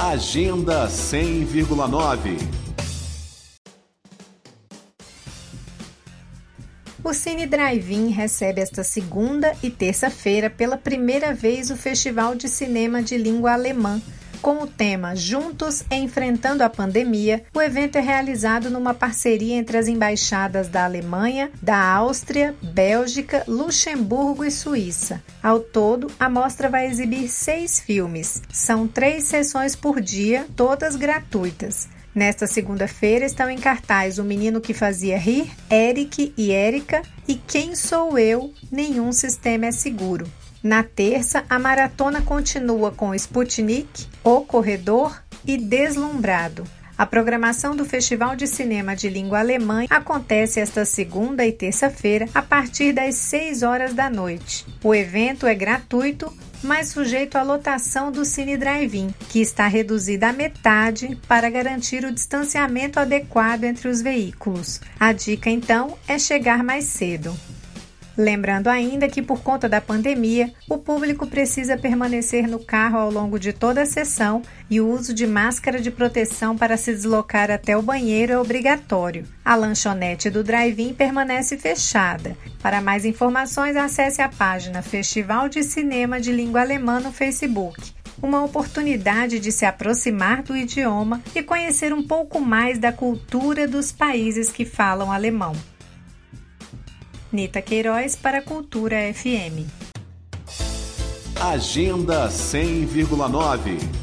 Agenda 100,9. O Cine Drive-In recebe esta segunda e terça-feira pela primeira vez o Festival de Cinema de Língua Alemã. Com o tema Juntos Enfrentando a Pandemia, o evento é realizado numa parceria entre as embaixadas da Alemanha, da Áustria, Bélgica, Luxemburgo e Suíça. Ao todo, a mostra vai exibir 6 filmes. São 3 sessões por dia, todas gratuitas. Nesta segunda-feira estão em cartaz O Menino que Fazia Rir, Eric e Érica e Quem Sou Eu? Nenhum Sistema é Seguro. Na terça, a maratona continua com Sputnik, O Corredor e Deslumbrado. A programação do Festival de Cinema de Língua Alemã acontece esta segunda e terça-feira a partir das 6 horas da noite. O evento é gratuito, mas sujeito à lotação do Cine Drive-In, que está reduzida à metade para garantir o distanciamento adequado entre os veículos. A dica, então, é chegar mais cedo. Lembrando ainda que, por conta da pandemia, o público precisa permanecer no carro ao longo de toda a sessão e o uso de máscara de proteção para se deslocar até o banheiro é obrigatório. A lanchonete do Drive-In permanece fechada. Para mais informações, acesse a página Festival de Cinema de Língua Alemã no Facebook. Uma oportunidade de se aproximar do idioma e conhecer um pouco mais da cultura dos países que falam alemão. Nita Queiroz para a Cultura FM. Agenda 100,9.